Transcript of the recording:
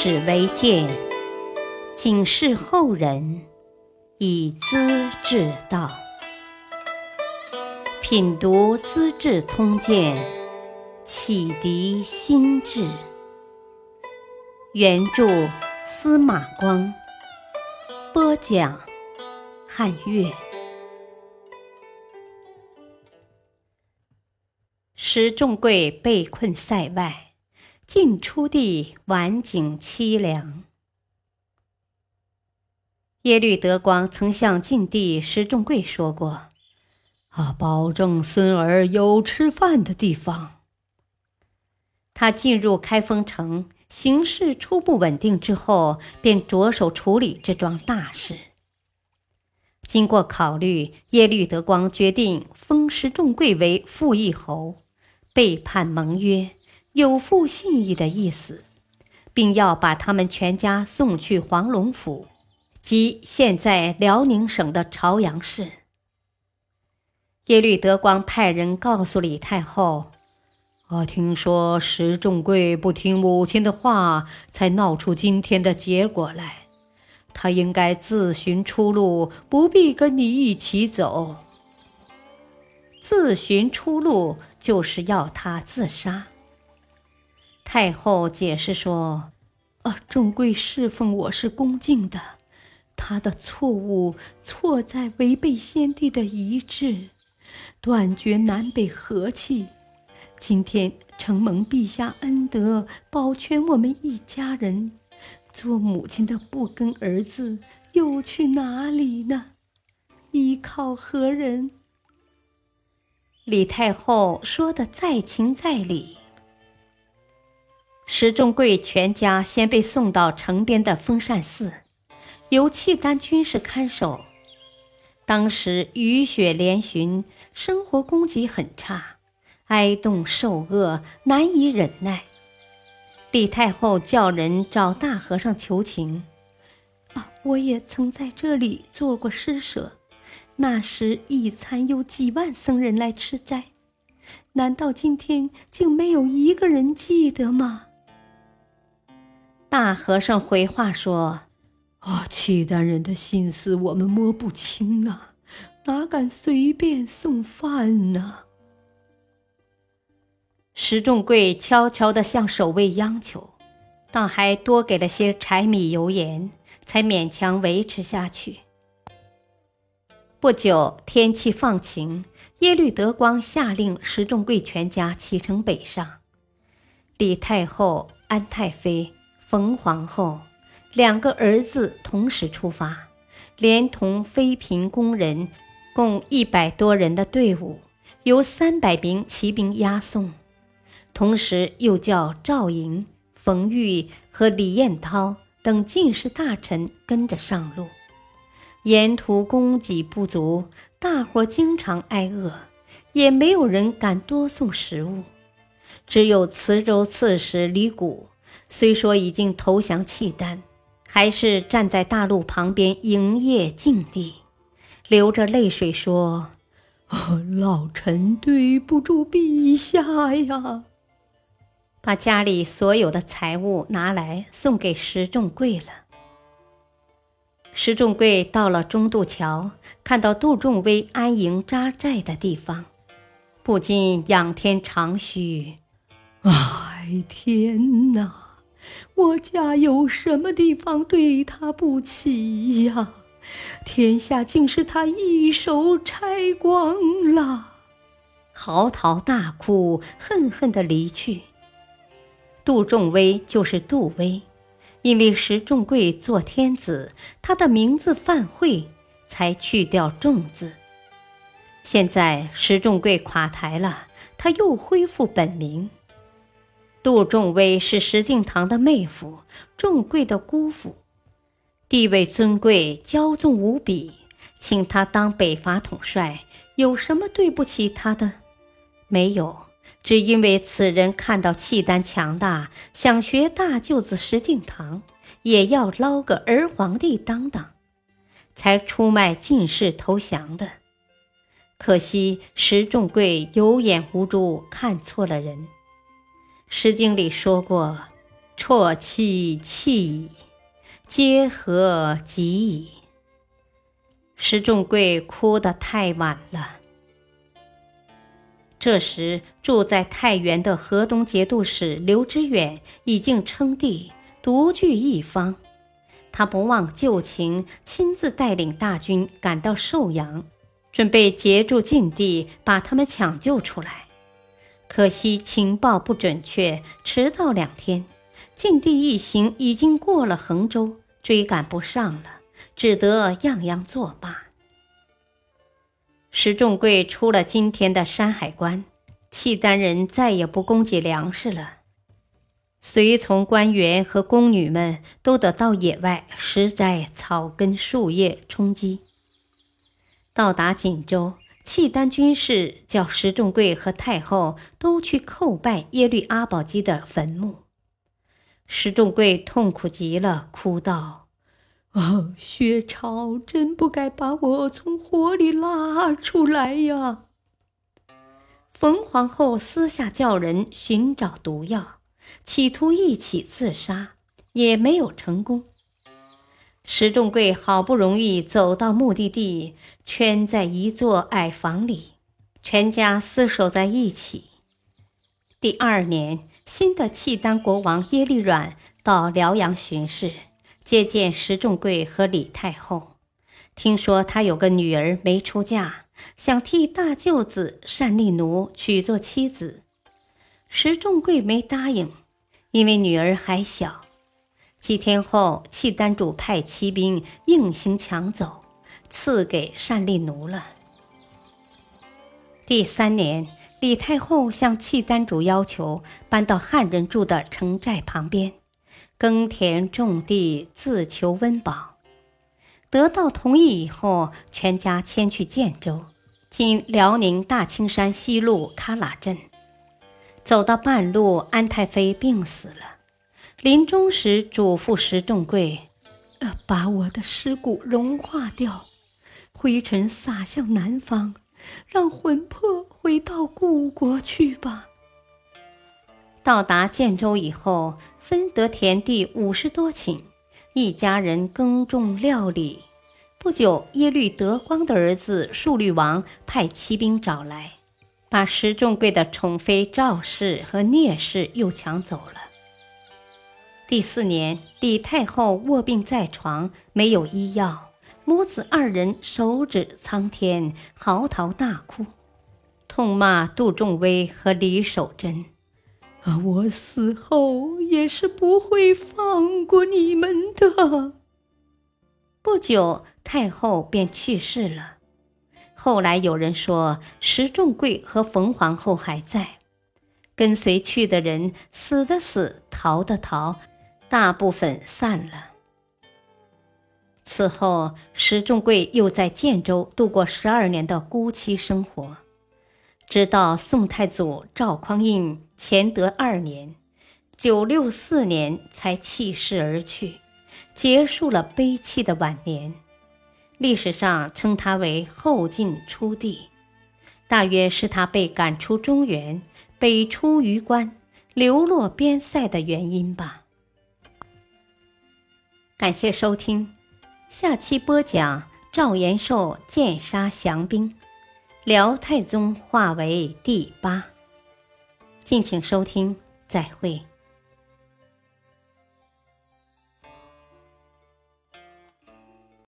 始为鉴，警示后人，以资治道。品读《资治通鉴》，启迪心智。原著司马光，播讲汉乐。石重贵被困塞外，进出地晚景凄凉。耶律德光曾向晋帝石重贵说过：“保证孙儿有吃饭的地方。”他进入开封城，形势初步稳定之后，便着手处理这桩大事。经过考虑，耶律德光决定封石重贵为复义侯，背叛盟约，有负信义的意思，并要把他们全家送去黄龙府，即现在辽宁省的朝阳市。耶律德光派人告诉李太后：“听说石重贵不听母亲的话，才闹出今天的结果来。他应该自寻出路，不必跟你一起走。自寻出路就是要他自杀。”太后解释说：“重贵侍奉我是恭敬的，他的错误错在违背先帝的遗志，断绝南北和气。今天承蒙陛下恩德，保全我们一家人，做母亲的不跟儿子，又去哪里呢？依靠何人？”李太后说的在情在理。石重贵全家先被送到城边的封禅寺，由契丹军士看守。当时雨雪连旬，生活供给很差，挨冻受饿，难以忍耐。李太后叫人找大和尚求情。我也曾在这里做过施舍，那时一餐有几万僧人来吃斋，难道今天竟没有一个人记得吗？”大和尚回话说：“契丹人的心思我们摸不清啊，哪敢随便送饭呢？”石重贵悄悄地向守卫央求，倒还多给了些柴米油盐，才勉强维持下去。不久天气放晴，耶律德光下令石重贵全家启程北上。李太后、安太妃、冯皇后两个儿子同时出发，连同妃嫔宫人，共100多人的队伍，由300名骑兵押送。同时又叫赵寅、冯玉和李彦涛等进士大臣跟着上路。沿途供给不足，大伙经常挨饿，也没有人敢多送食物。只有磁州刺史李谷，虽说已经投降契丹，还是站在大路旁边营业禁地，流着泪水说：“老臣对不住陛下呀！”把家里所有的财物拿来送给石重贵了。石重贵到了中渡桥，看到杜仲威安营扎寨的地方，不禁仰天长吁：“天哪！我家有什么地方对他不起呀？天下竟是他一手拆光了！”嚎啕大哭，恨恨地离去。杜仲威就是杜威，因为石重贵做天子，他的名字范惠，才去掉重字。现在石重贵垮台了，他又恢复本名。杜仲威是石敬瑭的妹夫，重贵的姑父，地位尊贵，骄纵无比，请他当北伐统帅，有什么对不起他的？没有，只因为此人看到契丹强大，想学大舅子石敬瑭，也要捞个儿皇帝当当，才出卖进士投降的。可惜石重贵有眼无珠，看错了人。《诗经》里说过：“啜泣泣矣，皆何及矣。石重贵哭得太晚了。这时住在太原的河东节度使刘知远已经称帝，独具一方。他不忘旧情，亲自带领大军赶到寿阳，准备截住禁地，把他们抢救出来。可惜情报不准确，迟到2天，禁地一行已经过了衡州，追赶不上了，只得样样作罢。石重贵出了今天的山海关，契丹人再也不供给粮食了，随从官员和宫女们都得到野外拾摘草根树叶充饥。到达锦州，契丹军士叫石重贵和太后都去叩拜耶律阿保机的坟墓。石重贵痛苦极了，哭道：哦，薛超真不该把我从火里拉出来呀！冯皇后私下叫人寻找毒药，企图一起自杀，也没有成功。石重贵好不容易走到目的地，圈在一座矮房里，全家厮守在一起。第2年，新的契丹国王耶律阮到辽阳巡视，接见石重贵和李太后，听说他有个女儿没出嫁，想替大舅子单立奴娶做妻子。石重贵没答应，因为女儿还小。几天后，契丹主派骑兵硬行抢走，赐给单立奴了。第3年，李太后向契丹主要求搬到汉人住的城寨旁边，耕田种地，自求温饱。得到同意以后，全家迁去建州，今辽宁大青山西路喀喇镇。走到半路，安太妃病死了，临终时嘱咐石重贵：把我的尸骨融化掉，灰尘撒向南方，让魂魄回到故国去吧。到达建州以后，分得田地50多顷，一家人耕种料理。不久，耶律德光的儿子树律王派骑兵找来，把石重贵的宠妃赵氏和聂氏又抢走了。第4年，李太后卧病在床，没有医药，母子2人手指苍天，嚎啕大哭，痛骂杜仲威和李守贞：我死后也是不会放过你们的。不久，太后便去世了。后来有人说，石重贵和冯皇后还在，跟随去的人死的死，逃的逃，大部分散了。此后，石重贵又在建州度过12年的孤凄生活，直到宋太祖赵匡胤乾德2年964年才弃世而去，结束了悲戚的晚年。历史上称他为后晋初帝，大约是他被赶出中原，北出榆关，流落边塞的原因吧。感谢收听，下期播讲赵延寿剑杀降兵，辽太宗化为第8。敬请收听，再会。